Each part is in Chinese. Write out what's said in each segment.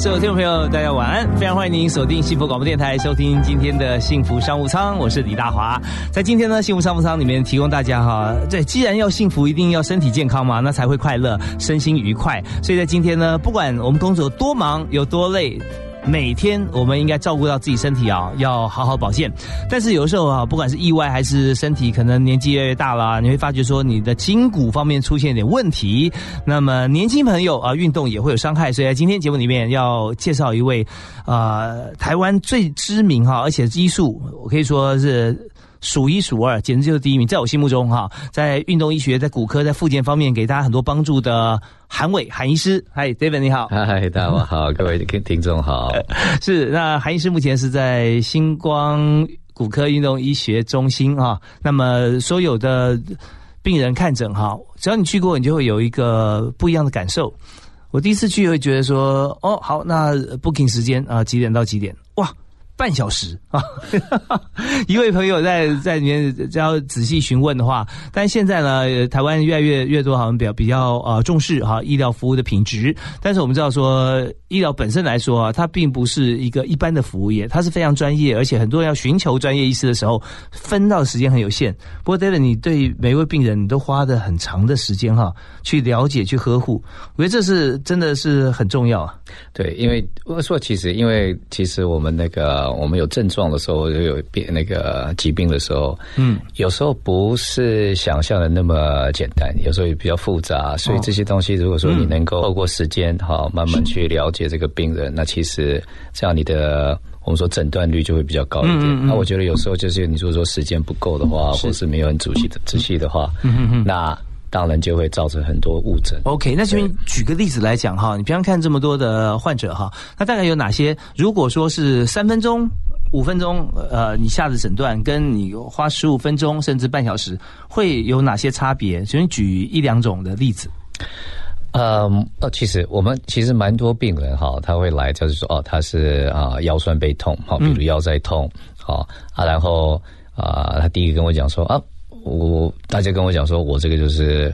所有听众朋友大家晚安，非常欢迎您锁定幸福广播电台收听今天的幸福商务舱，我是李大华。在今天呢幸福商务舱里面提供大家哈，对，既然要幸福一定要身体健康嘛，那才会快乐身心愉快。所以在今天呢，不管我们工作多忙有多累，每天我们应该照顾到自己身体啊，要好好保健。但是有的时候啊，不管是意外还是身体，可能年纪越来越大了，你会发觉说你的筋骨方面出现一点问题。那么年轻朋友啊，运动也会有伤害。所以在今天节目里面要介绍一位台湾最知名哈，而且医术我可以说是数一数二，简直就是第一名，在我心目中哈，在运动医学、在骨科、在复健方面给大家很多帮助的韩伟韩医师。嗨 ，David 你好。嗨，大家好，各位听众好。是，那韩医师目前是在星光骨科运动医学中心啊，那么所有的病人看诊哈，只要你去过，你就会有一个不一样的感受。我第一次去会觉得说，哦，好，那 booking 时间啊，几点到几点？哇！半小时啊，一位朋友在里面要仔细询问的话，但现在呢，台湾越来越多好像比较重视哈医疗服务的品质，但是我们知道说医疗本身来说啊，它并不是一个一般的服务业，它是非常专业，而且很多人要寻求专业医师的时候，分到的时间很有限。不过 David 你对每一位病人你都花了很长的时间哈，去了解去呵护，我觉得这是真的是很重要啊。对，因为我说其实我们那个。我们有症状的时候，就有那个疾病的时候，嗯，有时候不是想象的那么简单，有时候也比较复杂，所以这些东西，如果说你能够透过时间，好，慢慢去了解这个病人，那其实这样你的。我们说诊断率就会比较高一点。那我觉得有时候就是你如果说时间不够的话，或是没有很仔细的话，那。当然就会造成很多误诊。OK， 那这边举个例子来讲哈，你平常看这么多的患者哈，那大概有哪些？如果说是3分钟、5分钟，你下的诊断跟你花15分钟甚至半小时，会有哪些差别？请你举1-2种的例子。其实蛮多病人哈，他会来就是说哦，他是腰酸背痛，好，比如腰在痛，好啊，然后他第一个跟我讲说啊。大家跟我讲说，我这个就是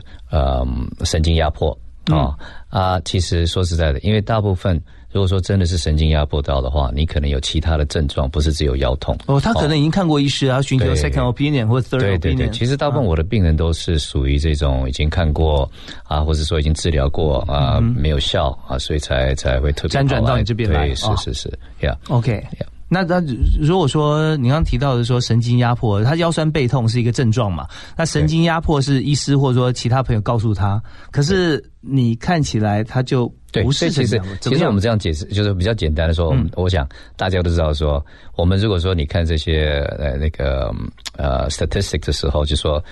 神经压迫其实说实在的，因为大部分如果说真的是神经压迫到的话，你可能有其他的症状，不是只有腰痛。哦，他可能已经看过医师啊，寻求 second opinion 或 third opinion。对对对，其实大部分我的病人都是属于这种已经看过啊，或者说已经治疗过啊，没有效啊，所以才会特别辗转到你这边来。对，是 ，Yeah。OK。那如果说你刚刚提到的说神经压迫，他腰酸背痛是一个症状嘛？那神经压迫是医师或者说其他朋友告诉他，可是你看起来他就不是这样。其实我们这样解释就是比较简单的说，我想大家都知道说，我们如果说你看这些statistic 的时候，就说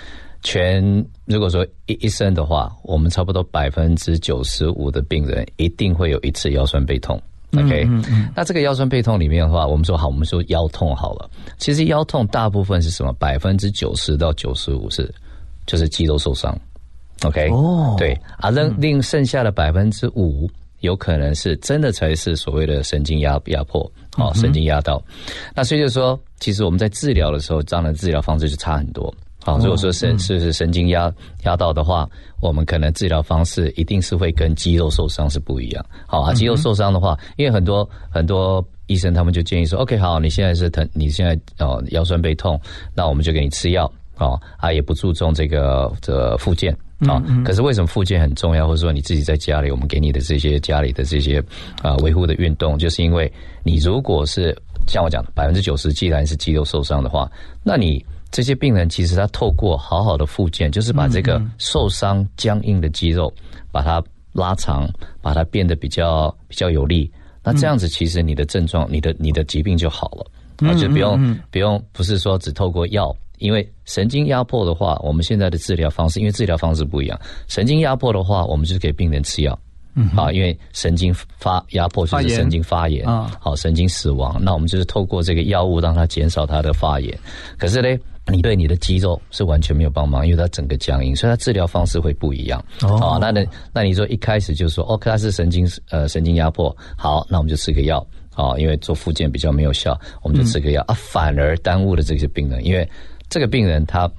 如果说一生的话，我们差不多95%的病人一定会有一次腰酸背痛。OK， 那这个腰酸背痛里面的话，我们说腰痛好了。其实腰痛大部分是什么？90%到95%就是肌肉受伤。OK， 哦，对啊，另剩下的5%有可能是真的才是所谓的神经压迫，好，神经压到。那所以就说，其实我们在治疗的时候，当然治疗方式就差很多。好，如果说是神经压到的话，我们可能治疗方式一定是会跟肌肉受伤是不一样。好啊，肌肉受伤的话，因为很多医生他们就建议说 ，OK， 好，你现在是腰酸背痛，那我们就给你吃药啊，也不注重这个复健。可是为什么复健很重要，或者说你自己在家里，我们给你的这些家里的这些维护的运动，就是因为你如果是像我讲的90%既然是肌肉受伤的话，那你。这些病人其实他透过好好的复健，就是把这个受伤僵硬的肌肉把它拉长，把它变得比较有力。那这样子，其实你的症状、你的疾病就好了，就不用不是说只透过药，因为神经压迫的话，我们现在的治疗方式，因为治疗方式不一样，神经压迫的话，我们就是给病人吃药。啊，因为神经压迫就是神经发炎，好，神经死亡。那我们就是透过这个药物让它减少它的发炎。可是呢，你对你的肌肉是完全没有帮忙，因为它整个僵硬，所以它治疗方式会不一样。哦，那你说一开始就说哦，它是神经压迫，好，那我们就吃个药。哦，因为做复健比较没有效，我们就吃个药啊，反而耽误了这些病人，因为这个病人他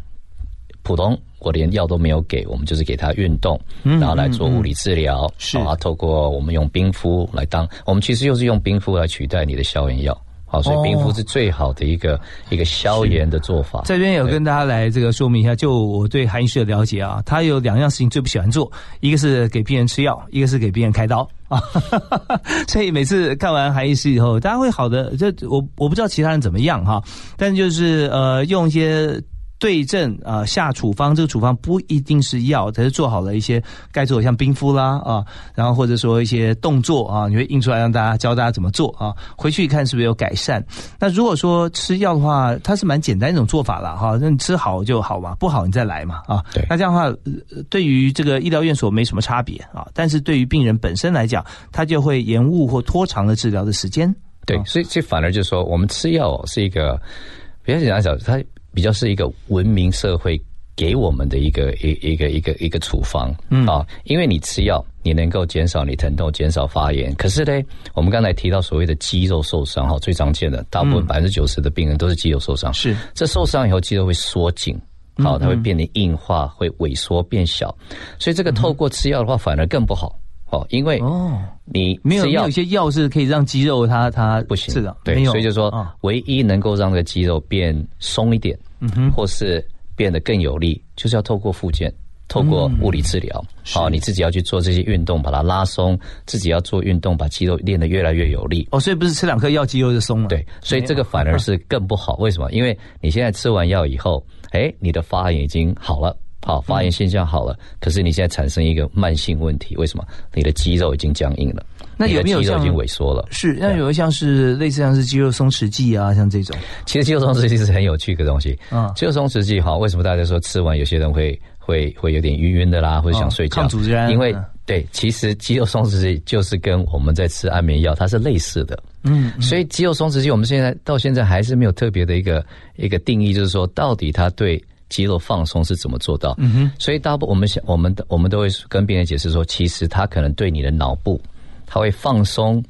普通。我连药都没有给，我们就是给他运动，然后来做物理治疗，然后透过我们用冰敷来当，我们其实又是用冰敷来取代你的消炎药。好，所以冰敷是最好的一个消炎的做法。在这边有跟大家来这个说明一下，就我对韩医师的了解啊，他有两样事情最不喜欢做，一个是给病人吃药，一个是给病人开刀啊。所以每次看完韩医师以后，大家会好的，就我不知道其他人怎么样哈，但就是用一些。对症下处方，这个处方不一定是药，但是做好了一些该做的，像冰敷啦啊，然后或者说一些动作啊，你会印出来让大家教大家怎么做啊，回去一看是不是有改善。那如果说吃药的话，它是蛮简单一种做法啦哈，那你吃好就好嘛，不好你再来嘛啊。对。那这样的话，对于这个医疗院所没什么差别啊，但是对于病人本身来讲，它就会延误或拖长了治疗的时间。对，啊、所以这反而就是说，我们吃药是一个比较简单的，它。比较是一个文明社会给我们的一个处方啊，因为你吃药，你能够减少你疼痛，减少发炎。可是呢，我们刚才提到所谓的肌肉受伤哈，最常见的，大部分90%的病人都是肌肉受伤。是，这受伤以后肌肉会缩紧，好，它会变得硬化，会萎缩变小。所以这个透过吃药的话，反而更不好。哦，因为你没有一些药是可以让肌肉它不行，是的，对，所以就说唯一能够让这个肌肉变松一点，或是变得更有力，就是要透过复健，透过物理治疗。好，你自己要去做这些运动，把它拉松，自己要做运动，把肌肉练得越来越有力。哦，所以不是吃2颗药肌肉就松了，对，所以这个反而是更不好。为什么？因为你现在吃完药以后，哎，你的发炎已经好了。好，发炎现象好了，可是你现在产生一个慢性问题，为什么？你的肌肉已经僵硬了，那有没有像你的肌肉已经萎缩了？是，那有没有像是类似像是肌肉松弛剂啊，像这种？其实肌肉松弛剂是很有趣的东西。肌肉松弛剂哈，为什么大家说吃完有些人会有点晕晕的啦，或者想睡觉？抗组织胺，因为对，其实肌肉松弛剂就是跟我们在吃安眠药它是类似的。所以肌肉松弛剂我们到现在还是没有特别的一个定义，就是说到底它对。肌肉放松是怎么做到？所以大部分我们都会跟病人解释说，其实它可能对你的脑部，它会放松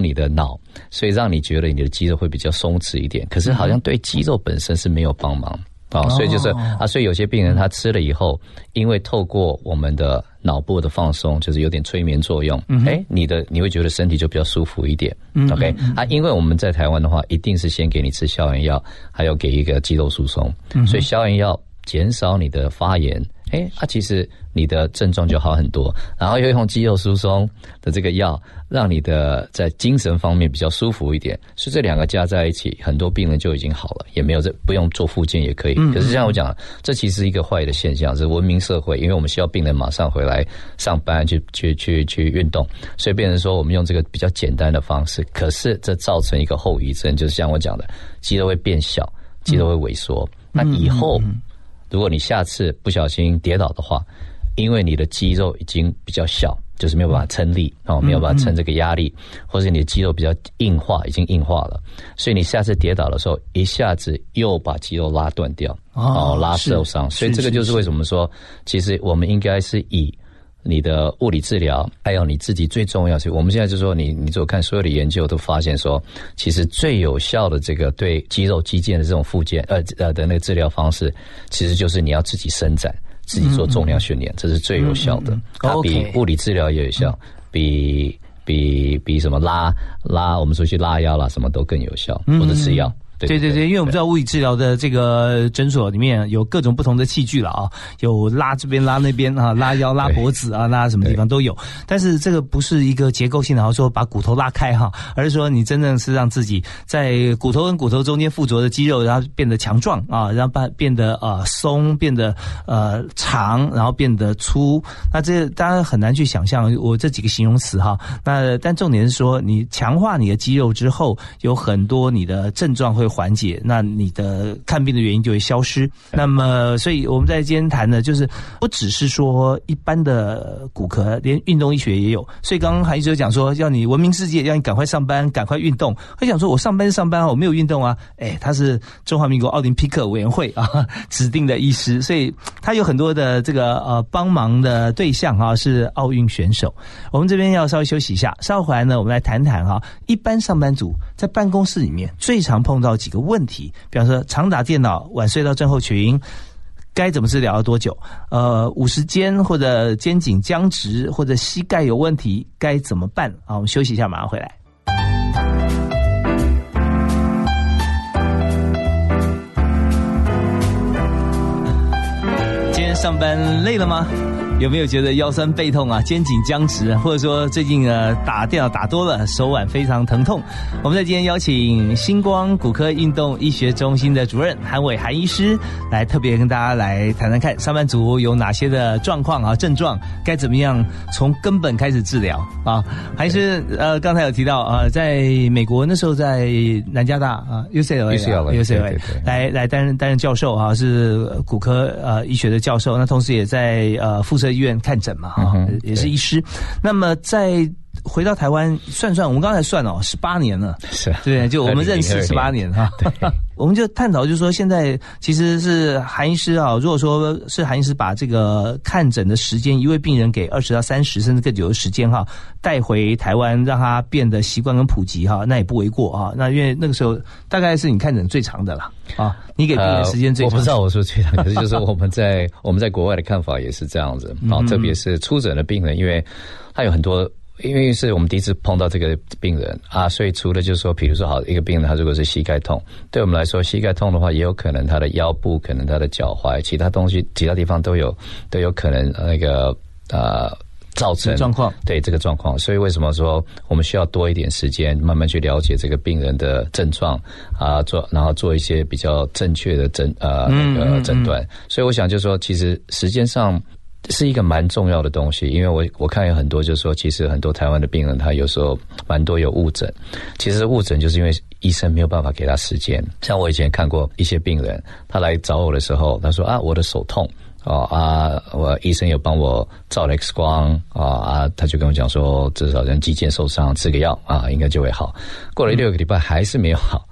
你的脑，所以让你觉得你的肌肉会比较松弛一点。可是好像对肌肉本身是没有帮忙啊，所以就是啊，所以有些病人他吃了以后，因为透过我们的脑部的放松，就是有点催眠作用，你会觉得身体就比较舒服一点。OK 啊，因为我们在台湾的话，一定是先给你吃消炎药，还有给一个肌肉疏松，所以消炎药减少你的发炎，其实你的症状就好很多。然后又用肌肉疏松的这个药，让你的在精神方面比较舒服一点。所以这两个加在一起，很多病人就已经好了，也没有不用做复健也可以。可是像我讲，这其实是一个坏的现象，是文明社会，因为我们需要病人马上回来上班去运动，所以病人说我们用这个比较简单的方式，可是这造成一个后遗症，就是像我讲的，肌肉会变小，肌肉会萎缩。那以后。如果你下次不小心跌倒的话，因为你的肌肉已经比较小，就是没有办法撑力，没有办法撑这个压力，或者你的肌肉比较硬化，已经硬化了，所以你下次跌倒的时候，一下子又把肌肉拉断掉，拉受伤。所以这个就是为什么说，其实我们应该是以你的物理治疗，还有你自己最重要是，我们现在就说你所看所有的研究都发现说，其实最有效的这个对肌肉肌腱的这种复健的那个治疗方式，其实就是你要自己伸展，自己做重量训练，这是最有效的。它比物理治疗也有效，比什么拉我们说去拉腰啦，什么都更有效，或者吃药。对，因为我们知道物理治疗的这个诊所里面有各种不同的器具了啊，有拉这边拉那边啊，拉腰拉脖子啊，拉什么地方都有。但是这个不是一个结构性的，好说把骨头拉开哈，而是说你真正是让自己在骨头跟骨头中间附着的肌肉，然后变得强壮啊，然后变得松，变得长，然后变得粗。那这大家很难去想象我这几个形容词哈。那但重点是说，你强化你的肌肉之后，有很多你的症状会缓解，那你的看病的原因就会消失。那么所以我们在今天谈的就是不只是说一般的骨科，连运动医学也有。所以刚刚韩医师讲说要你文明世界，要你赶快上班赶快运动，他讲说我上班是上班，我没有运动啊，他是中华民国奥林匹克委员会啊指定的医师，所以他有很多的这个帮忙的对象啊，是奥运选手。我们这边要稍微休息一下，稍后回来呢，我们来谈谈哈，一般上班族在办公室里面最常碰到几个问题，比方说常打电脑、晚睡到症候群，该怎么治疗多久？五十肩或者肩颈僵直或者膝盖有问题该怎么办啊？我们休息一下，马上回来。今天上班累了吗？有没有觉得腰酸背痛啊，肩颈僵直，或者说最近打电脑打多了，手腕非常疼痛？我们在今天邀请星光骨科运动医学中心的主任韩伟韩医师来特别跟大家来谈谈看，上班族有哪些的状况啊症状，该怎么样从根本开始治疗啊？韩医师刚才有提到在美国那时候在南加大啊 UCLA 来担任教授啊，是骨科医学的教授，那同时也在附设医院看诊嘛，也是医师。那么在回到台湾算，我们刚才算18年了，是对，就我们认识18年哈。我们就探讨，就是说现在其实是韩医师啊，如果说是韩医师把这个看诊的时间，一位病人给20到30甚至更久的时间哈，带回台湾让他变得习惯跟普及哈，那也不为过啊。那因为那个时候大概是你看诊最长的啦啊，你给病人时间最长我不知道我说最长，可是就是我们在国外的看法也是这样子啊，特别是出诊的病人，因为他有很多。因为是我们第一次碰到这个病人啊，所以除了就是说，比如说好一个病人，他如果是膝盖痛，对我们来说，膝盖痛的话，也有可能他的腰部，可能他的脚踝，其他东西，其他地方都有可能那个造成状况，对这个状况。所以为什么说我们需要多一点时间，慢慢去了解这个病人的症状啊，然后做一些比较正确的诊断。所以我想就是说，其实时间上。是一个蛮重要的东西，因为我看有很多就是说，其实很多台湾的病人他有时候蛮多有误诊，其实误诊就是因为医生没有办法给他时间。像我以前看过一些病人，他来找我的时候，他说啊我的手痛我医生有帮我照了 X 光他就跟我讲说至少像肌腱受伤吃个药应该就会好。过了6个礼拜还是没有好，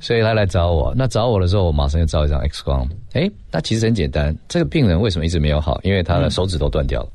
所以他来找我，那找我的时候我马上就照一张 X 光，那其实很简单，这个病人为什么一直没有好？因为他的手指头断掉了，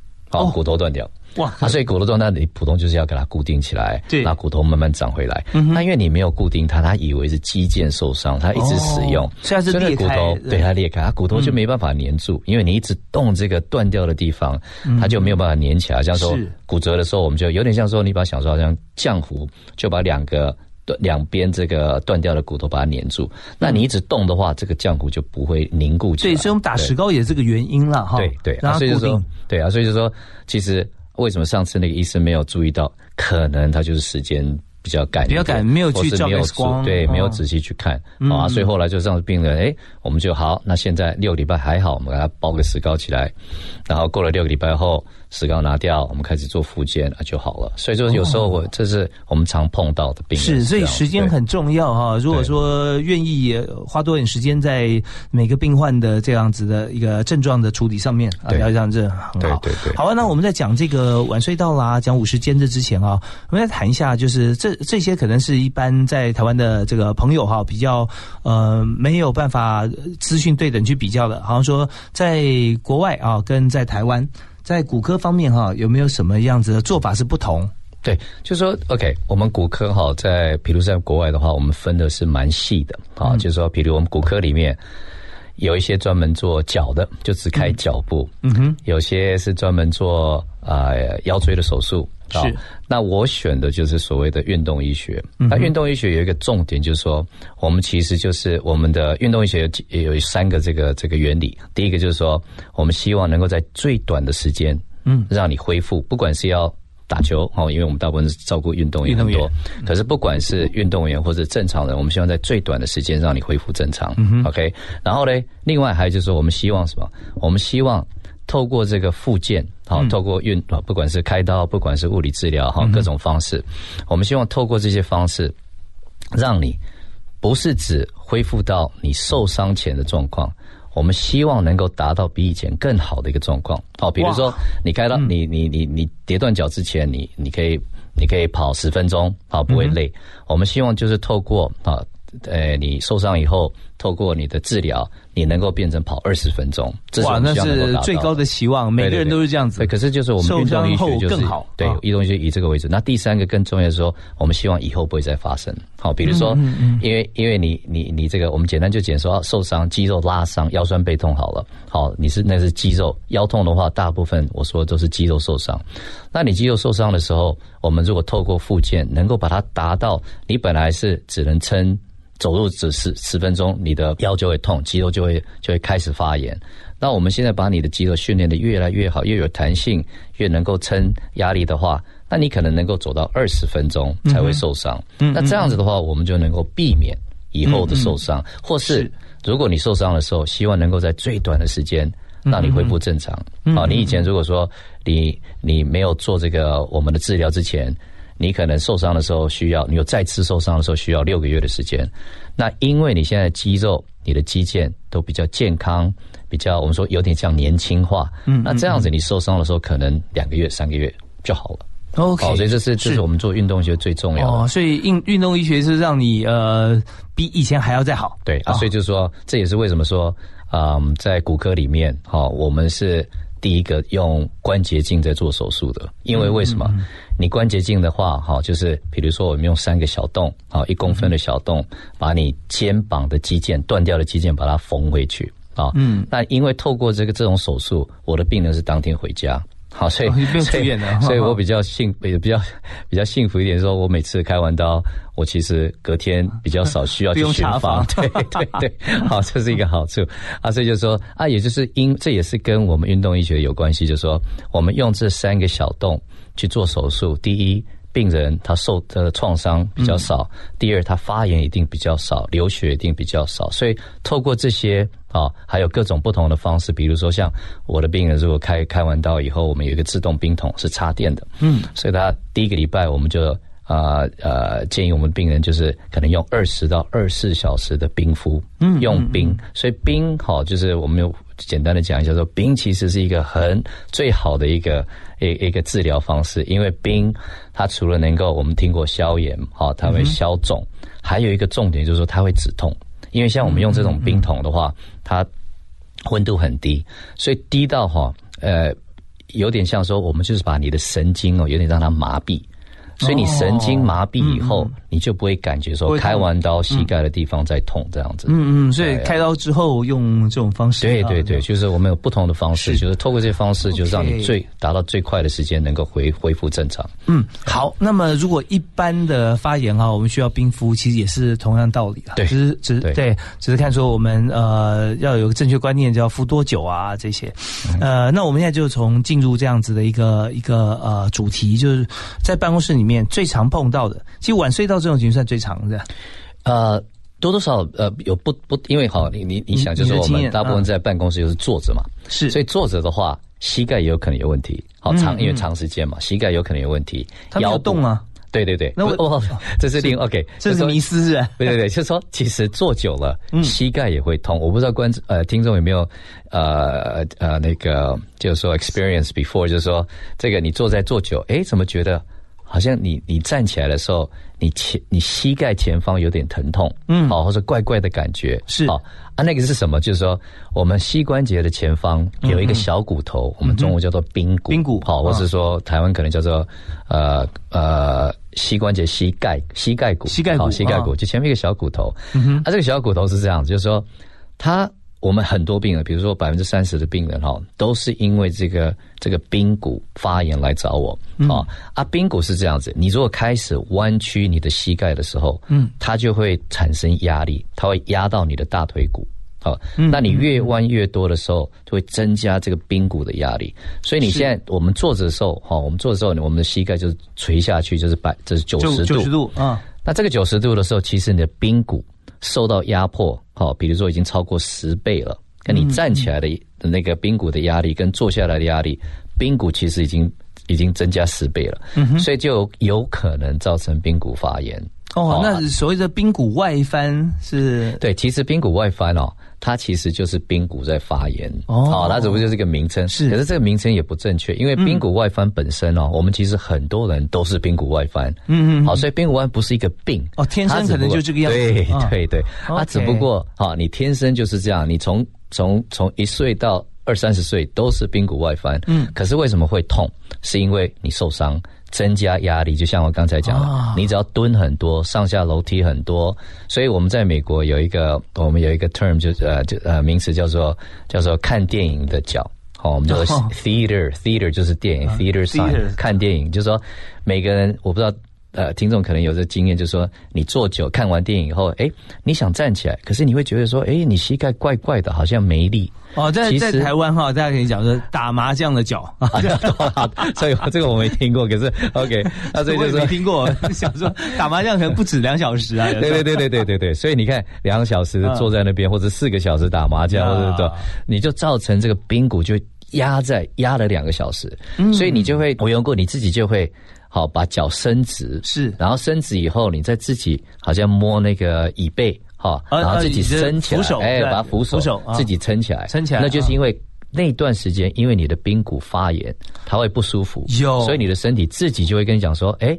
骨头断掉了。哇！所以骨头断掉，你普通就是要给它固定起来，拿骨头慢慢长回来。那因为你没有固定它，他以为是肌腱受伤，他一直使用，所以它是裂开，对它裂开，它骨头就没办法粘住，因为你一直动这个断掉的地方，它就没有办法粘起来。像说骨折的时候，我们就有点像说，你把想说像浆糊，就把两边这个断掉的骨头把它粘住，那你一直动的话，这个浆糊就不会凝固起来。对，所以我们打石膏也是个原因了哈。对，然后固定。对啊，所以就说其实。为什么上次那个医生没有注意到？可能他就是时间比较赶，没有去照 X 光，对，没有仔细去看所以后来就这样的病人，我们就好，那现在6个礼拜还好，我们给他包个石膏起来，然后过了6个礼拜后，石膏拿掉，我们开始做复健就好了。所以说有时候这是我们常碰到的病人是，所以时间很重要哈。如果说愿意花多点时间在每个病患的这样子的一个症状的处理上面要这样子很好。对。好，那我们在讲这个晚睡到啦，讲50肩之前我们再谈一下，就是这些可能是一般在台湾的这个朋友比较没有办法资讯对等去比较的，好像说在国外跟在台湾在骨科方面有没有什么样子的做法是不同？对，就是说 OK， 我们骨科在比如在国外的话，我们分的是蛮细的就是说比如我们骨科里面有一些专门做脚的，就只开脚部有些是专门做腰椎的手术。是，那我选的就是所谓的运动医学。那运动医学有一个重点，就是说我们其实就是我们的运动医学有3个这个原理。第一个就是说，我们希望能够在最短的时间，让你恢复，不管是要打球因为我们大部分是照顾运动员很多，可是不管是运动员或者正常人，我们希望在最短的时间让你恢复正常。OK， 然后呢，另外还有就是说，我们希望什么？我们希望透过这个复健，透过不管是开刀，不管是物理治疗，各种方式，我们希望透过这些方式，让你不是指恢复到你受伤前的状况，我们希望能够达到比以前更好的一个状况。好，比如说你开到你跌断脚之前，你可以跑10分钟，好，不会累。我们希望就是透过你受伤以后，透过你的治疗，你能够变成跑20分钟。哇，那是最高的期望，每个人都是这样子。对，可是就是我们运动医学就是更好。对，运动医学以这个为主。那第三个更重要的是说，我们希望以后不会再发生。好，比如说，因为你这个，我们简单就简说受伤、肌肉拉伤、腰酸背痛好了。好，那是肌肉，腰痛的话，大部分我说都是肌肉受伤。那你肌肉受伤的时候，我们如果透过复健，能够把它达到你本来是只能撑。走路只是10分钟，你的腰就会痛，肌肉就会开始发炎。那我们现在把你的肌肉训练得越来越好，越有弹性，越能够撑压力的话，那你可能能够走到20分钟才会受伤。那这样子的话，我们就能够避免以后的受伤，或是如果你受伤的时候，希望能够在最短的时间让你恢复正常。啊，你以前如果说你没有做这个我们的治疗之前。你可能受伤的时候你有再次受伤的时候需要6个月的时间。那因为你现在肌肉、你的肌腱都比较健康，比较我们说有点像年轻化。那这样子你受伤的时候可能2个月、3个月就好了。OK， 所以这是我们做运动医学最重要的。哦，所以运动医学是让你比以前还要再好。对啊，所以就是说这也是为什么说在骨科里面我们是。第一个用关节镜在做手术的，因为什么？你关节镜的话，就是比如说我们用3个小洞，1公分的小洞，把你肩膀的肌腱断掉的肌腱把它缝回去啊。那因为透过这种手术，我的病人是当天回家。好，所以我比较幸福一点，说我每次开完刀，我其实隔天比较少需要去巡房，对，好，这是一个好处啊。所以就是说啊，也就是这也是跟我们运动医学有关系，就是说我们用这3个小洞去做手术，第一，病人他受的创伤比较少；第二，他发炎一定比较少，流血一定比较少。所以透过这些还有各种不同的方式，比如说像我的病人，如果开完刀以后，我们有一个自动冰桶是插电的，所以他第一个礼拜我们就建议我们病人就是可能用20到24小时的冰敷，用冰。所以冰就是我们有。简单的讲一下，说冰其实是一个最好的一个治疗方式，因为冰它除了能够我们听过消炎，它会消肿，还有一个重点就是说它会止痛。因为像我们用这种冰桶的话，它温度很低，所以低到有点像说我们就是把你的神经有点让它麻痹。所以你神经麻痹以后，你就不会感觉说开完刀膝盖的地方在痛这样子。所以开刀之后用这种方式。对，就是我们有不同的方式，就是透过这些方式，就让你达到最快的时间能够恢复正常。好。那么如果一般的发炎我们需要冰敷，其实也是同样道理啦。对，只是看说我们要有个正确观念，就要敷多久啊这些。那我们现在就从进入这样子的一个主题，就是在办公室里面最常碰到的，其实晚睡到这种情况算最常的。多多少有不，因为你想就是我们大部分在办公室就是坐着嘛，是，所以坐着的话，膝盖也有可能有问题。因为长时间嘛，膝盖有可能有问题。他没有动吗？对，那这是OK， 这是迷思啊。对，就是说其实坐久了，膝盖也会痛。我不知道听众有没有那个就是说 experience before， 就是说这个你坐久，怎么觉得？好像你站起来的时候，你膝盖前方有点疼痛，或者怪怪的感觉，是那个是什么？就是说我们膝关节的前方有一个小骨头，我们中文叫做髌骨，或是说台湾可能叫做膝关节膝盖骨，就前面一个小骨头。这个小骨头是这样子，就是说我们很多病人，比如说30%的病人都是因为这个髌骨发炎来找我。髌骨是这样子，你如果开始弯曲你的膝盖的时候，它就会产生压力，它会压到你的大腿骨。那你越弯越多的时候，就会增加这个髌骨的压力。所以你现在我们坐着的时候，我们的膝盖就是垂下去，就是90度。那这个90度的时候，其实你的髌骨受到压迫，比如说已经超过10倍了，跟你站起来的那个髌骨的压力跟坐下来的压力，髌骨其实已经增加10倍了，所以就有可能造成髌骨发炎。哦，那所谓的髌骨外翻是？对，其实髌骨外翻哦，它其实就是髌骨在发炎哦，它只不过就是一个名称，是。可是这个名称也不正确，因为髌骨外翻本身哦，我们其实很多人都是髌骨外翻，嗯，好，所以髌骨外翻不是一个病哦，天生可能就这个样子，对对对，它只不过啊，你天生就是这样，你从1岁到20-30岁都是髌骨外翻，嗯，可是为什么会痛？是因为你受伤。增加压力，就像我刚才讲了，你只要蹲很多，上下楼梯很多，所以我们在美国我们有一个 term 就是名词叫做看电影的脚，好，我们叫做 theater 就是电影 theater sign 看电影，就是说每个人我不知道听众可能有这经验，就是说你坐久看完电影以后，哎，你想站起来，可是你会觉得说，哎，你膝盖怪怪的，好像没力。哦，在台湾哈，大家可以讲说打麻将的脚啊，所以这个我没听过，可是 OK， 那所以就是没听过，想说打麻将可能不止2小时啊。对，所以你看2小时坐在那边，或者4个小时打麻将，或者你就造成这个髌骨就压了2个小时，所以你就会我用过，你自己就会。好，把脚伸直是，然后伸直以后，你再自己好像摸那个椅背，哈，然后自己伸起来，哎，把扶手自己撑起来，那就是因为那段时间，因为你的髌骨发炎，它会不舒服，所以你的身体自己就会跟你讲说，哎，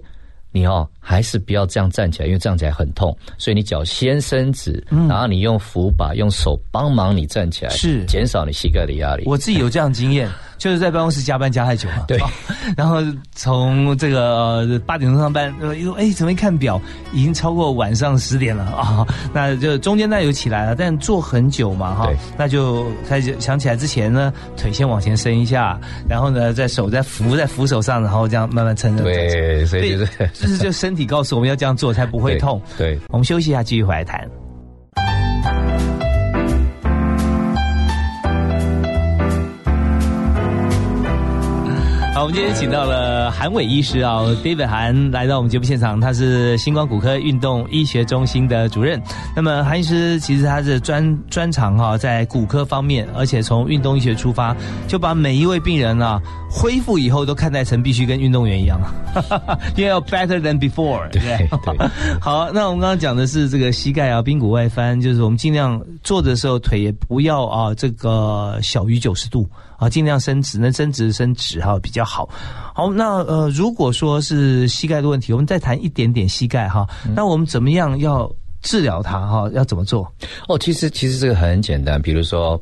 你哦还是不要这样站起来，因为站起来很痛，所以你脚先伸直，然后你用扶把、用手帮忙你站起来，是减少你膝盖的压力。我自己有这样的经验。就是在办公室加班加太久了，对，然后从这个8点钟上班，一说哎，怎么一看表已经超过晚上10点了啊、哦？那就中间那有起来了，但坐很久嘛哈、哦，那就开始想起来之前呢，腿先往前伸一下，然后呢，手在扶手上，然后这样慢慢撑着。对，所以就是身体告诉我们要这样做才不会痛。对，我们休息一下，继续回来谈。好，我们今天请到了韩伟医师啊 ，David 韩来到我们节目现场，他是星光骨科运动医学中心的主任。那么韩医师其实他是专长哈，在骨科方面，而且从运动医学出发，就把每一位病人啊恢复以后都看待成必须跟运动员一样啊，因为要 better than before， 对。好，那我们刚刚讲的是这个膝盖啊，髌骨外翻，就是我们尽量坐的时候腿也不要啊，这个小于90度。啊，尽量伸直，能伸直哈比较好。好，那如果说是膝盖的问题，我们再谈一点点膝盖哈。那我们怎么样要治疗它哈？要怎么做？哦，其实这个很简单，比如说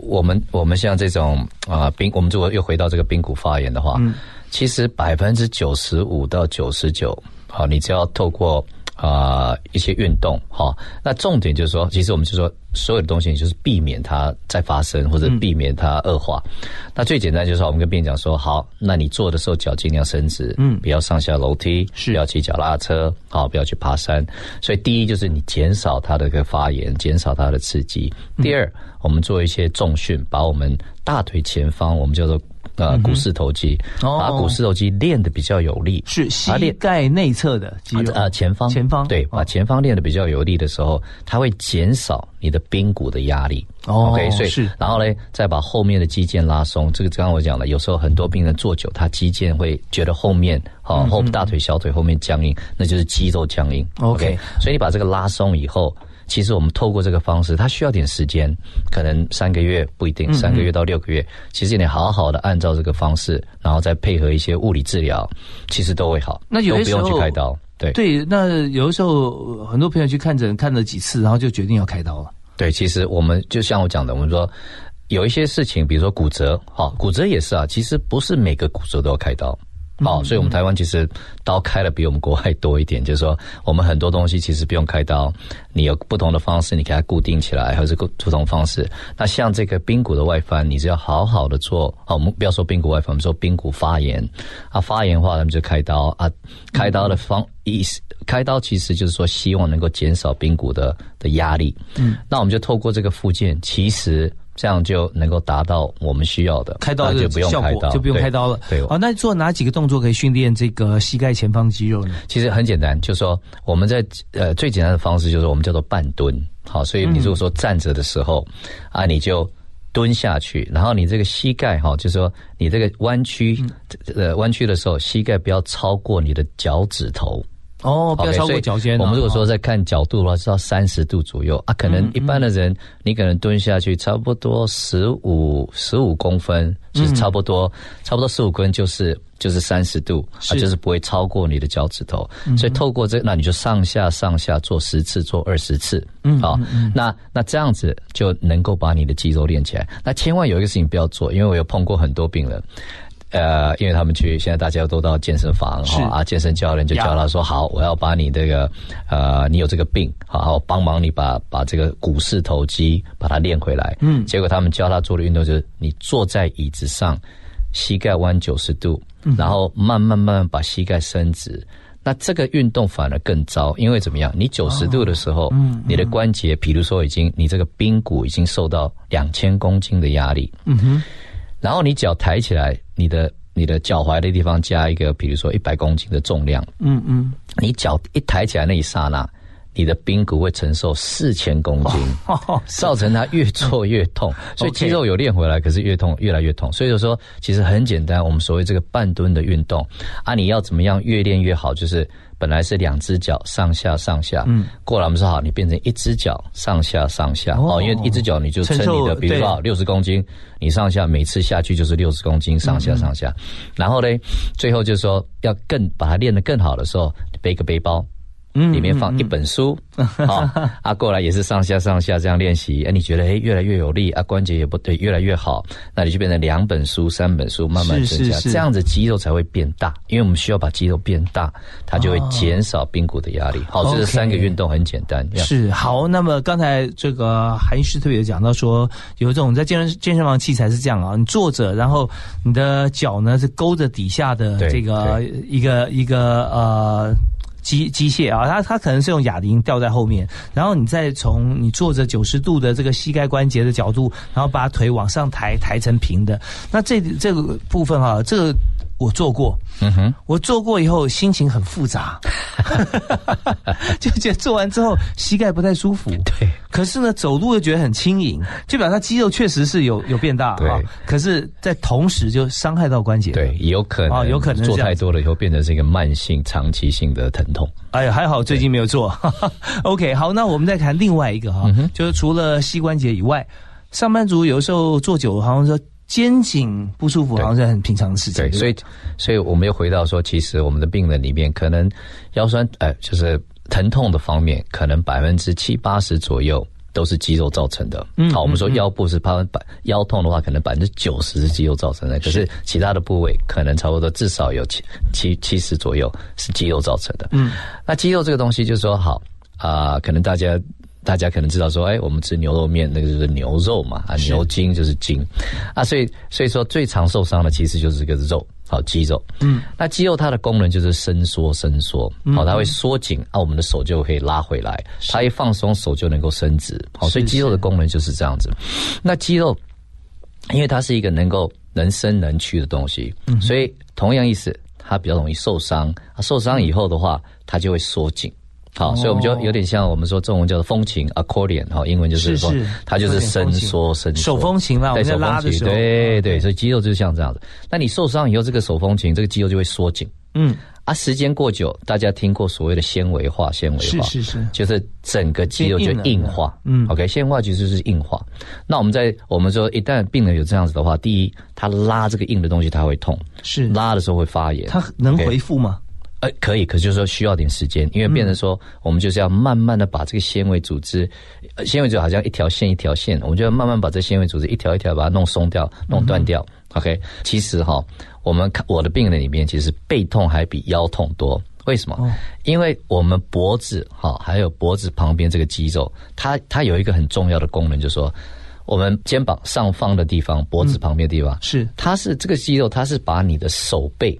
我们像这种啊我们如果又回到这个髌骨发炎的话，其实95%到99%，好，你只要透过一些运动哈。那重点就是说，其实我们就说。所有的东西，你就是避免它再发生，或者避免它恶化。那最简单就是我们跟病人讲说：好，那你坐的时候脚尽量伸直，不要上下楼梯，不要骑脚踏车，好，不要去爬山。所以第一就是你减少它的发炎，减少它的刺激。第二，我们做一些重训，把我们大腿前方我们叫做股四头肌，把股四头肌练得比较有力，是膝盖内侧的肌肉前方对，把前方练得比较有力的时候，它会减少你的髌骨的压力。OK， 所以是，然后呢，再把后面的肌腱拉松。这个刚刚我讲了，有时候很多病人坐久，他肌腱会觉得后面后大腿、小腿后面僵硬，那就是肌肉僵硬。OK， 所以你把这个拉松以后。其实我们透过这个方式，它需要点时间，可能3个月不一定，3个月到6个月。其实你好好的按照这个方式，然后再配合一些物理治疗，其实都会好。那有的时候不用去开刀，对。那有的时候很多朋友去看诊，看了几次，然后就决定要开刀了。对，其实我们就像我讲的，我们说有一些事情，比如说骨折，哈，骨折也是啊，其实不是每个骨折都要开刀。好、哦，所以我们台湾其实刀开了比我们国外多一点，就是说我们很多东西其实不用开刀，你有不同的方式，你给它固定起来，还是不同方式。那像这个髌骨的外翻，你只要好好的做，好、哦，我们不要说髌骨外翻，我们说髌骨发炎啊，发炎的话，那么就开刀啊，开刀的开刀其实就是说希望能够减少髌骨的压力。那我们就透过这个附件，其实。这样就能够达到我们需要的，开刀就不用开刀，就不用开刀了。对，那做哪几个动作可以训练这个膝盖前方肌肉呢？其实很简单，就是说我们在最简单的方式就是我们叫做半蹲。好，所以你如果说站着的时候啊，你就蹲下去，然后你这个膝盖哈，就是说你这个弯曲的时候，膝盖不要超过你的脚趾头。哦，不要超过脚尖、啊。我们如果说在看角度的话，是到30度左右啊。可能一般的人，你可能蹲下去差不多15公分，就是差不多15公分就是30度，啊，就是不会超过你的脚趾头。所以透过这，那你就上下做10次，做20次，好，那这样子就能够把你的肌肉练起来。那千万有一个事情不要做，因为我有碰过很多病人。因为他们去，现在大家都到健身房啊，健身教练就教他说：“好，我要把你这个你有这个病，好，帮忙你把这个股四头肌把它练回来。”结果他们教他做的运动就是：你坐在椅子上，膝盖弯90度，然后慢慢把膝盖伸直。那这个运动反而更糟，因为怎么样？你90度的时候，你的关节，比如说你这个髌骨已经受到2000公斤的压力，然后你脚抬起来，你的脚踝的地方加一个，比如说100公斤的重量，你脚一抬起来那一刹那，你的髌骨会承受4000公斤，造成它越做越痛，所以肌肉有练回来，可是越痛，越来越痛。所以就说，其实很简单，我们所谓这个半蹲的运动啊，你要怎么样越练越好，就是。本来是两只脚上下，过来我们说好，你变成一只脚上下哦，因为一只脚你就撑你的，比如说60公斤，你上下每次下去就是60公斤上下，然后呢，最后就是说要更把它练得更好的时候，背个背包。里面放一本书，啊，过来也是上下这样练习，你觉得越来越有力啊，关节也不对，越来越好，那你就变成2本书、3本书，慢增加，这样子肌肉才会变大，因为我们需要把肌肉变大，它就会减少髌骨的压力。好，这3个运动很简单。是好，那么刚才这个韩医师特别讲到说，有一种在健身房器材是这样啊，你坐着，然后你的脚呢是勾着底下的这个一个。机械啊，它可能是用哑铃吊在后面，然后你再从你坐着90度的这个膝盖关节的角度，然后把腿往上抬成平的。那这个部分啊，这个我做过，我做过以后心情很复杂，就觉得做完之后膝盖不太舒服。对，可是呢，走路又觉得很轻盈，就表示它肌肉确实是有变大啊。可是，在同时就伤害到关节。对，有可能啊，有可能做太多了以后变成是一个慢性、长期性的疼痛。哎呀，还好最近没有做。OK， 好，那我们再谈另外一个哈，就是除了膝关节以外，上班族有时候坐久，好像说肩颈不舒服，好像是很平常的事情。对，所以我们又回到说，其实我们的病人里面，可能腰酸，就是疼痛的方面，可能70-80%左右。都是肌肉造成的。好，我们说腰部是腰痛的话，可能90%是肌肉造成的，可是其他的部位可能差不多至少有70左右是肌肉造成的。那肌肉这个东西就是说，好啊，可能大家可能知道说，我们吃牛肉面那个就是牛肉嘛，啊，牛筋就是筋啊，所以说最常受伤的其实就是这个肉。好，肌肉，那肌肉它的功能就是伸缩，好，它会缩紧啊，我们的手就可以拉回来，它一放松，手就能够伸直，好，所以肌肉的功能就是这样子。那肌肉，因为它是一个能伸能屈的东西，所以同样意思，它比较容易受伤，受伤以后的话，它就会缩紧。好，所以我们就有点像我们说中文叫做风琴 accordion， 好，英文就是说它就是伸缩，手风琴啦，我们在拉的时候，对，所以肌肉就是像这样子。那你受伤以后，这个手风琴这个肌肉就会缩紧，时间过久，大家听过所谓的纤维化，是，就是整个肌肉就硬化，OK， 纤维化其实就是硬化。那我们说，一旦病人有这样子的话，第一，他拉这个硬的东西他会痛，是拉的时候会发炎，他能恢复吗？可以，可是就是说需要点时间，因为变成说，我们就是要慢慢的把这个纤维组织，纤维组织好像一条线，我们就要慢慢把这纤维组织一条一条把它弄松掉、弄断掉。OK， 其实哈，我的病人里面，其实背痛还比腰痛多。为什么？因为我们脖子哈，还有脖子旁边这个肌肉，它有一个很重要的功能，就是说。我们肩膀上方的地方，脖子旁边的地方，它是这个肌肉，它是把你的手背，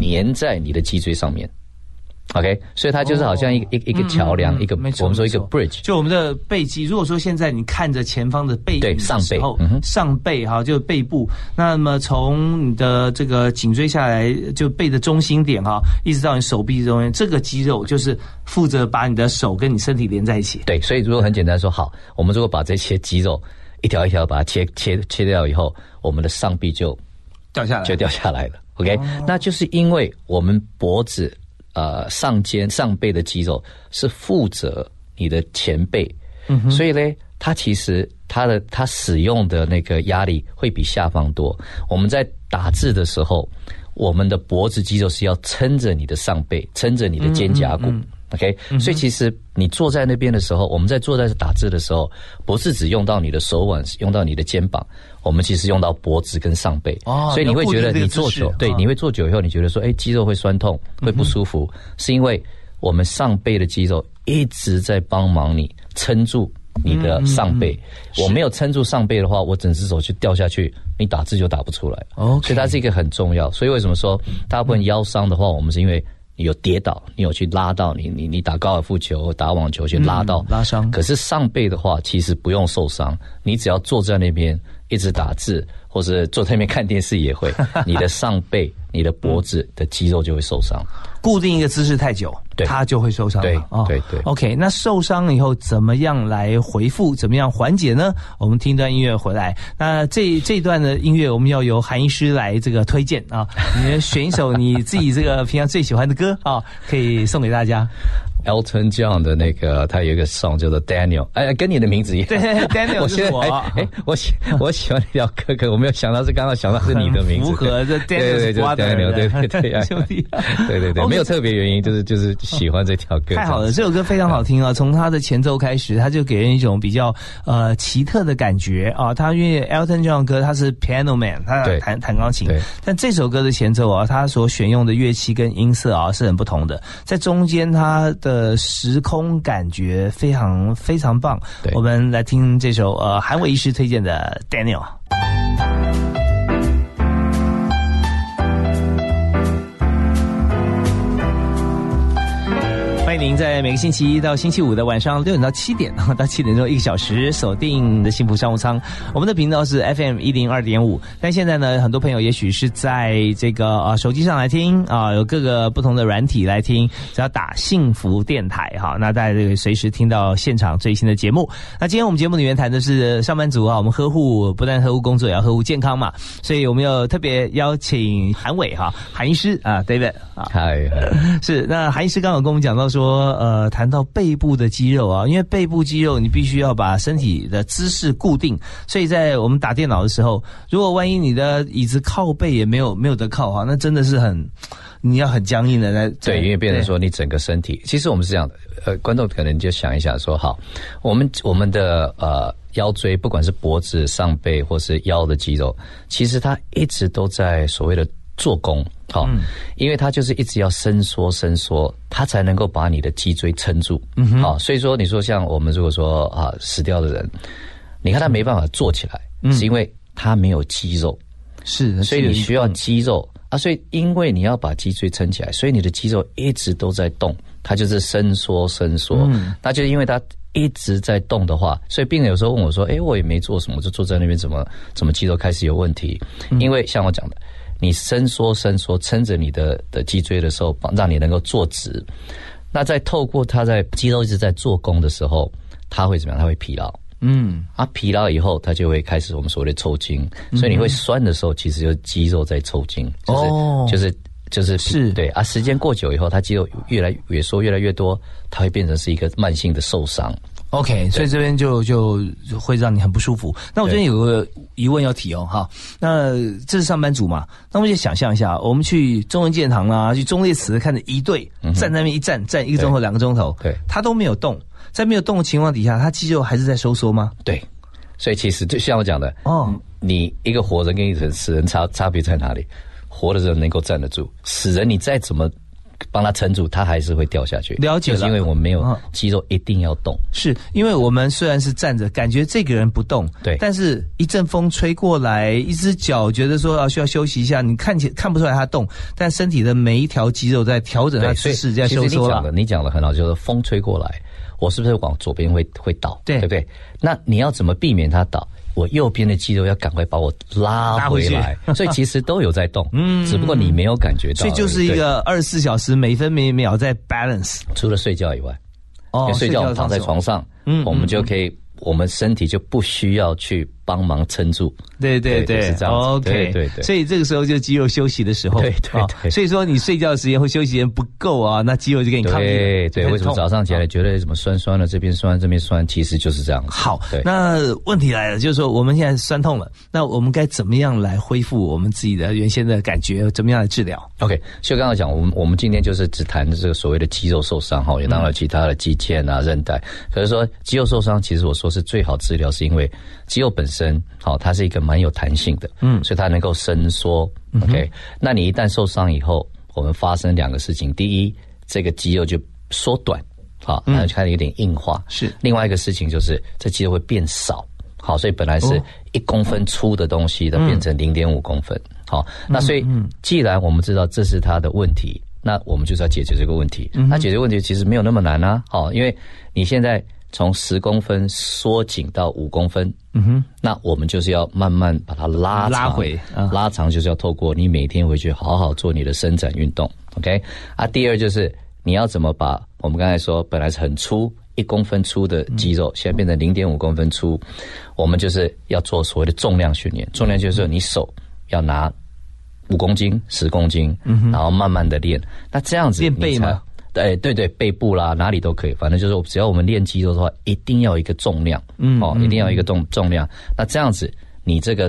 粘在你的脊椎上面 ，OK， 所以它就是好像一个桥梁，一个我们说一个 bridge， 就我们的背肌。如果说现在你看着前方的背影的时候，上背哈，就背部，那么从你的这个颈椎下来，就背的中心点哈，一直到你手臂中间，这个肌肉就是负责把你的手跟你身体连在一起。对，所以如果很简单说，好，我们如果把这些肌肉一条一条把它切掉以后，我们的上臂就掉下来了。OK， 那就是因为我们脖子上背的肌肉是负责你的前背，嗯，所以呢，它其实它使用的那个压力会比下方多。我们在打字的时候，我们的脖子肌肉是要撑着你的上背，撑着你的肩胛骨。OK， 所以其实你坐在那边的时候，我们在坐在打字的时候，不是只用到你的手腕，用到你的肩膀，我们其实用到脖子跟上背。哦，所以你会觉得你坐久，对，你会坐久以后，你觉得说，哎，肌肉会酸痛，会不舒服，是因为我们上背的肌肉一直在帮忙你撑住你的上背。我没有撑住上背的话，我整只手就掉下去，你打字就打不出来。哦，所以它是一个很重要。所以为什么说大部分腰伤的话，我们是因为你有跌倒，你有去拉到你打高尔夫球、打网球去拉到，拉伤。可是上背的话，其实不用受伤，你只要坐在那边一直打字，或者坐在那边看电视也会，你的上背、你的脖子的肌肉就会受伤。固定一个姿势太久，它就会受伤。对，哦，对对。OK， 那受伤以后怎么样来回复？怎么样缓解呢？我们听段音乐回来。那这一段的音乐，我们要由韩医师来这个推荐啊。你们选一首你自己这个平常最喜欢的歌啊，可以送给大家。Elton John 的那个，他有一个 song 叫做 Daniel， 哎，跟你的名字一样。对 ，Daniel 是我。哎，我喜欢那条哥哥，我没有想到是刚刚想到是你的名字。符合这 Daniel 是瓜的。对对对对，兄弟。对对对，没有特别原因，就是喜欢这条歌。太好了，这首歌非常好听啊！从它的前奏开始，它就给人一种比较奇特的感觉啊。它因为 Elton John 的歌，他是 piano man， 他弹钢琴。但这首歌的前奏啊，它所选用的乐器跟音色啊是很不同的，在中间它的时空感觉非常非常棒。我们来听这首韩伟医师推荐的 Daniel。 欢迎您在每个星期一到星期五的晚上6点到7点到7点钟一个小时锁定的幸福商务舱。我们的频道是 FM102.5， 但现在呢，很多朋友也许是在这个手机上来听啊，有各个不同的软体来听，只要打幸福电台哈，那大家就可以随时听到现场最新的节目。那今天我们节目里面谈的是上班族啊，我们呵护不但呵护工作，也要呵护健康嘛，所以我们要特别邀请韩伟哈，韩医师啊 ，David 啊，嗨，是那韩医师刚好跟我们讲到说。谈到背部的肌肉啊，因为背部肌肉你必须要把身体的姿势固定，所以在我们打电脑的时候，如果万一你的椅子靠背也没有得靠啊，那真的是很你要很僵硬的来。对，因为变成说你整个身体，其实我们是这样的，观众可能就想一想说，好，我们的腰椎，不管是脖子、上背或是腰的肌肉，其实它一直都在所谓的做工，好，因为它就是一直要伸缩，它才能够把你的脊椎撑住。好，所以说你说像我们如果说啊死掉的人，你看他没办法坐起来，是因为他没有肌肉，是，所以你需要肌肉啊，所以因为你要把脊椎撑起来，所以你的肌肉一直都在动，它就是伸缩，那就是因为它一直在动的话，所以病人有时候问我说，哎，我也没做什么，我就坐在那边，怎么肌肉开始有问题？因为像我讲的。你伸缩撑着你的脊椎的时候，让你能够坐直。那在透过它在肌肉一直在做工的时候，它会怎么样？它会疲劳。疲劳以后，它就会开始我们所谓的抽筋。所以你会酸的时候，其实就是肌肉在抽筋，就是对啊。时间过久以后，它肌肉越来越缩越来越多，它会变成是一个慢性的受伤。OK， 所以这边就会让你很不舒服。那我这边有个疑问要提哦，哈，那这是上班族嘛？那我们就想象一下，我们去中文纪念堂啦，去忠烈祠看着一队站在那边一站1个钟头、2个钟头，对，他都没有动，在没有动的情况底下，他肌肉还是在收缩吗？对，所以其实就像我讲的，哦，你一个活人跟一个死人差别在哪里？活的人能够站得住，死人你再怎么。帮他撑住，他还是会掉下去。了解了，就是因为我们没有肌肉，一定要动。是因为我们虽然是站着，感觉这个人不动，对，但是一阵风吹过来，一只脚觉得说需要休息一下，你看不出来他动，但身体的每一条肌肉在调整他姿势，在收缩了。你讲的很好，就是风吹过来，我是不是往左边会倒？对，对不对？那你要怎么避免他倒？我右边的肌肉要赶快把我拉回来，所以其实都有在动，只不过你没有感觉到。所以就是一个24小时每分每秒在 balance。除了睡觉以外，睡觉我们躺在床上，我们就可以，我们身体就不需要去帮忙撑住。对对 对， 对， 对 ，OK， 对对对。所以这个时候就肌肉休息的时候，对对， 对， 对。所以说你睡觉的时间或休息时间不够啊，那肌肉就给你抗议。对对，为什么早上起来觉得什么酸酸的，这边酸这边酸，其实就是这样子。好，那问题来了，就是说我们现在酸痛了，那我们该怎么样来恢复我们自己的原先的感觉？怎么样来治疗 ？OK， 所以刚刚讲，我们今天就是只谈这个所谓的肌肉受伤哈，也当然其他的肌腱啊、韧带。所以说肌肉受伤，其实我说是最好治疗，是因为肌肉本身好，它是一个蛮有弹性的，嗯，所以它能够伸缩。OK， 那你一旦受伤以后，我们发生两个事情：第一，这个肌肉就缩短，好，那就开始有点硬化；是另外一个事情就是这肌肉会变少，好，所以本来是1公分粗的东西的变成0.5公分，好，那所以既然我们知道这是它的问题，那我们就是要解决这个问题。那解决问题其实没有那么难啊，好，因为你现在从10公分缩紧到5公分，嗯哼，那我们就是要慢慢把它拉长，拉回，拉长就是要透过你每天回去好好做你的伸展运动 ，OK？ 啊，第二就是你要怎么把我们刚才说本来是很粗1公分粗的肌肉，现在变成0.5公分粗，我们就是要做所谓的重量训练。重量就是说你手要拿5公斤、10公斤，然后慢慢的练。那这样子练背吗？对对对，背部啦，哪里都可以，反正就是只要我们练肌肉的话，一定要一个重量，哦，一定要一个重量。那这样子，你这个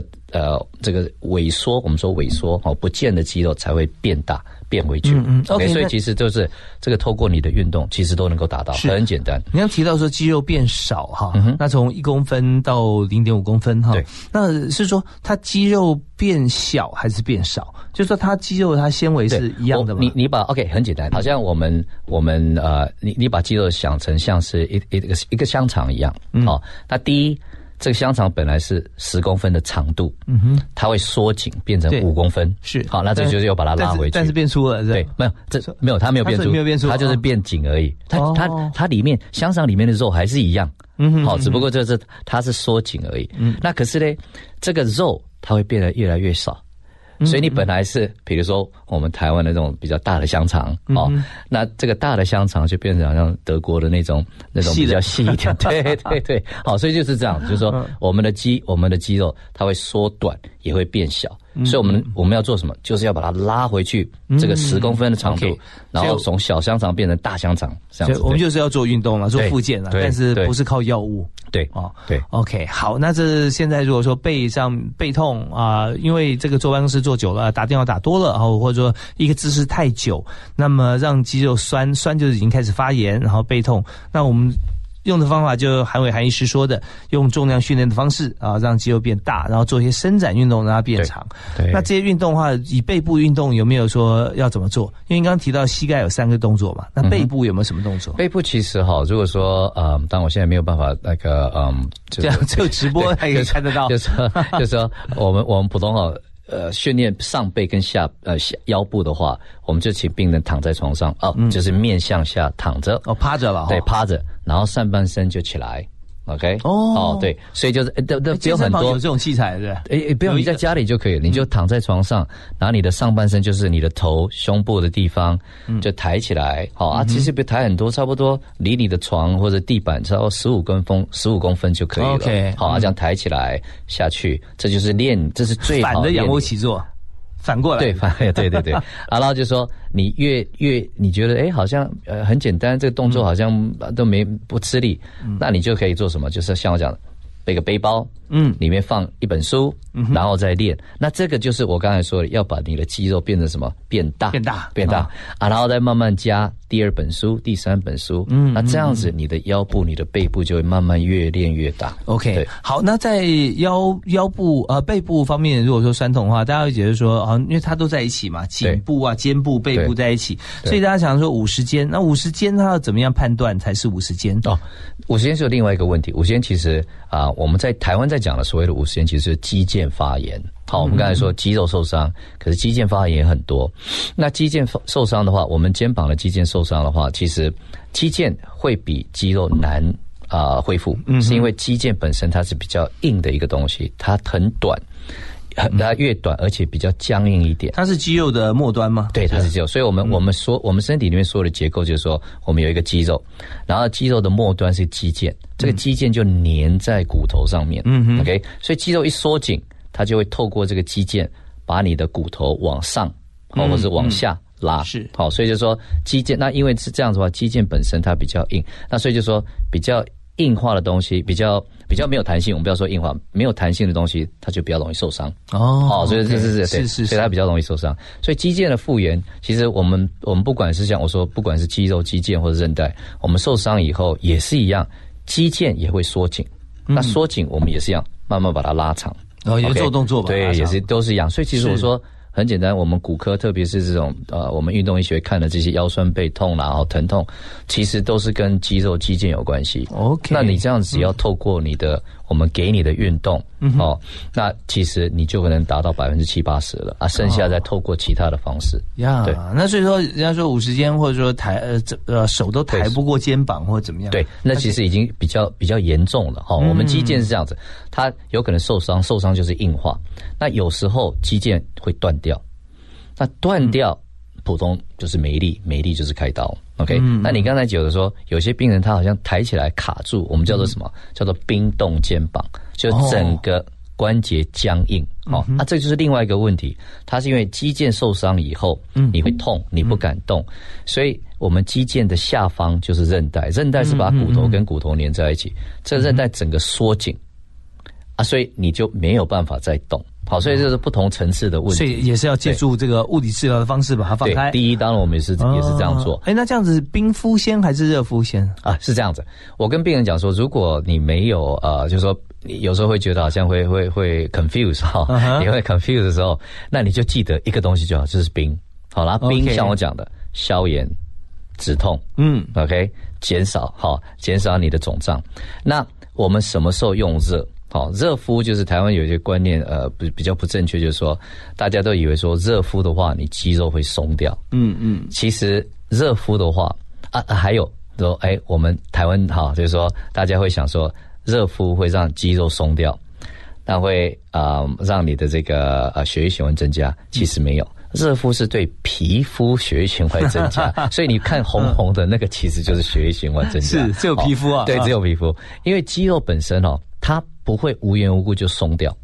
这个萎缩，我们说萎缩哦，不见的肌肉才会变大变回去。OK， 所以其实就是这个透过你的运动，其实都能够达到，很简单。你刚提到说肌肉变少哈，那从1公分到0.5公分哈，对，那是说它肌肉变小还是变少？就是说它肌肉它纤维是一样的吗？你把 OK 很简单，好像我们你把肌肉想成像是一个香肠一样，好，那第一，这个香肠本来是10公分的长度，嗯哼，它会缩紧变成5公分，是好，那这就是又把它拉回去，但是变粗了，对，没有，这没有，它没有变粗，没有变粗，它就是变紧而已，它里面香肠里面的肉还是一样，嗯哼，好，只不过就是它是缩紧而已，嗯，那可是呢，这个肉它会变得越来越少，所以你本来是比如说我们台湾的那种比较大的香肠，哦，那这个大的香肠就变成好像德国的那种比较细一点，对对对，好，所以就是这样，就是说我们的肌肉它会缩短，也会变小，所以我们要做什么？就是要把它拉回去这个10公分的长度，然后从小香肠变成大香肠，这样子。所以我们就是要做运动了，做复健了，但是不是靠药物？对哦，对。OK， 好，那这现在如果说背痛啊，因为这个坐办公室坐久了，打电话打多了，然后或者说一个姿势太久，那么让肌肉酸就是已经开始发炎，然后背痛。那我们用的方法就韩医师说的，用重量训练的方式啊，让肌肉变大，然后做一些伸展运动让它变长。对，那这些运动的话，以背部运动有没有说要怎么做？因为刚刚提到膝盖有3个动作嘛，那背部有没有什么动作？背部其实哈，如果说但我现在没有办法那个这样就直播还可以看得到，就是说我们普通哈。训练上背跟腰部的话，我们就请病人躺在床上啊，就是面向下躺着，趴着了，对，趴着，然后上半身就起来。OK， 哦，对，所以就是不用很多，有这种器材是吧？不用，你在家里就可以了，你就躺在床上，然后你的上半身就是你的头、胸部的地方就抬起来，好啊，其实别抬很多，差不多离你的床或者地板差不多15公分就可以了。OK， 好啊，这样抬起来下去，这就是练，这是最好的仰卧起坐。反过来，对，对，然后就说你越你觉得好像很简单，这个动作好像都不吃力，那你就可以做什么？就是像我讲的，背个背包，里面放一本书，然后再练。那这个就是我刚才说的，要把你的肌肉变成什么？变大啊，然后再慢慢加第二本书、第三本书，那这样子你的腰部、你的背部就会慢慢越练越大。OK， 好，那在腰部背部方面，如果说酸痛的话，大家会觉得说啊，因为它都在一起嘛，颈部啊、肩部、背部在一起，所以大家想说50肩，那50肩它要怎么样判断才是50肩？哦，50肩是另外一个问题，50肩其实啊，我们在台湾在讲的所谓的50肩，其实是肌腱发炎。好，我们刚才说肌肉受伤，可是肌腱发炎也很多。那肌腱受伤的话，我们肩膀的肌腱受伤的话，其实肌腱会比肌肉难恢复，是因为肌腱本身它是比较硬的一个东西，它很短。它越短，而且比较僵硬一点。它是肌肉的末端吗？对，它是肌肉。所以我们身体里面所有的结构，就是说我们有一个肌肉，然后肌肉的末端是肌腱，这个肌腱就粘在骨头上面。嗯 ，OK， 所以肌肉一缩紧，它就会透过这个肌腱把你的骨头往上，或是往下拉。是，好，所以就说肌腱，那因为是这样子的话，肌腱本身它比较硬，那所以就说比较硬化的东西，比较没有弹性，我们不要说硬化，没有弹性的东西，它就比较容易受伤。哦，所以是，所以它比较容易受伤。所以肌腱的复原，其实我们不管是像我说，不管是肌肉、肌腱或者韧带，我们受伤以后也是一样，肌腱也会缩紧。那缩紧我们也是一样，慢慢把它拉长。哦，也是做动作吧？对，也是都是一样。所以其实我说。很简单，我们骨科特别是这种我们运动医学看的这些腰酸背痛啦、疼痛，其实都是跟肌肉肌腱有关系。OK， 那你这样子要透过你的我们给你的运动，那其实你就可能达到7-80%了啊，剩下再透过其他的方式。呀，对，那所以说人家说50天或者说手都抬不过肩膀或者怎么样，对，那其实已经比较严重了哈。我们肌腱是这样子，它有可能受伤，受伤就是硬化。那有时候肌腱会断掉，那断掉普通就是没力，没力就是开刀。OK， 那你刚才讲的说，有些病人他好像抬起来卡住，我们叫做什么？叫做冰冻肩膀，就整个关节僵硬。好，那这就是另外一个问题，它是因为肌腱受伤以后，你会痛，你不敢动，所以我们肌腱的下方就是韧带，韧带是把骨头跟骨头粘在一起，这韧带整个缩紧啊，所以你就没有办法再动。好，所以这是不同层次的问题，所以也是要借助这个物理治疗的方式把它放开。对，第一，当然我们也是这样做。那这样子冰敷先还是热敷先啊？是这样子，我跟病人讲说，如果你没有就是说有时候会觉得好像会 confuse 哈、你会 confuse 的时候，那你就记得一个东西就好，就是冰。好啦，冰像我讲的，消炎、止痛，OK， 减少你的肿胀。那我们什么时候用热？好，热敷就是台湾有一些观念，比较不正确，就是说大家都以为说热敷的话，你肌肉会松掉。其实热敷的话啊，还有说，我们台湾哈，就是说大家会想说热敷会让肌肉松掉，那会让你的这个血液循环增加，其实没有。热敷是对皮肤血液循环增加，所以你看红红的那个其实就是血液循环增加，是只有皮肤啊，对，只有皮肤，因为肌肉本身它不会无缘无故就松掉。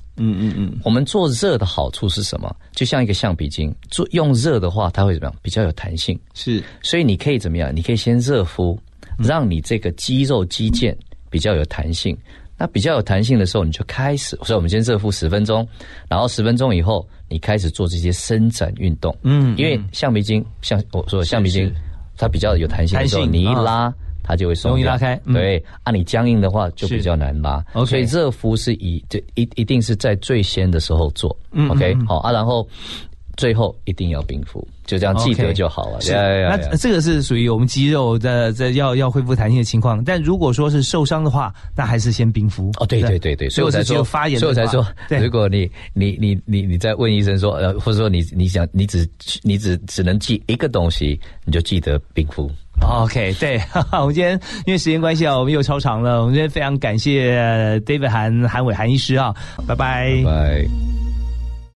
我们做热的好处是什么？就像一个橡皮筋，用热的话，它会怎么样？比较有弹性。是，所以你可以怎么样？你可以先热敷，让你这个肌肉肌腱比较有弹性。那比较有弹性的时候，你就开始，所以我们先热敷10分钟，然后10分钟以后，你开始做这些伸展运动。因为橡皮筋，像我说的橡皮筋，它比较有弹性的时候，你一拉，它就会松掉，容易拉开。对，你僵硬的话就比较难拉。所以热敷是一定是在最先的时候做。OK， 好啊，然后最后一定要冰敷，就这样记得就好了。那这个是属于我们肌肉在要恢复弹性的情况，但如果说是受伤的话，那还是先冰敷。哦，对，所以我才说发炎，所以我才说，如果你在问医生说，或者说你想你只能记一个东西，你就记得冰敷。OK， 对，我们今天因为时间关系我们又超长了，我们今天非常感谢 David 韩伟韩医师拜拜。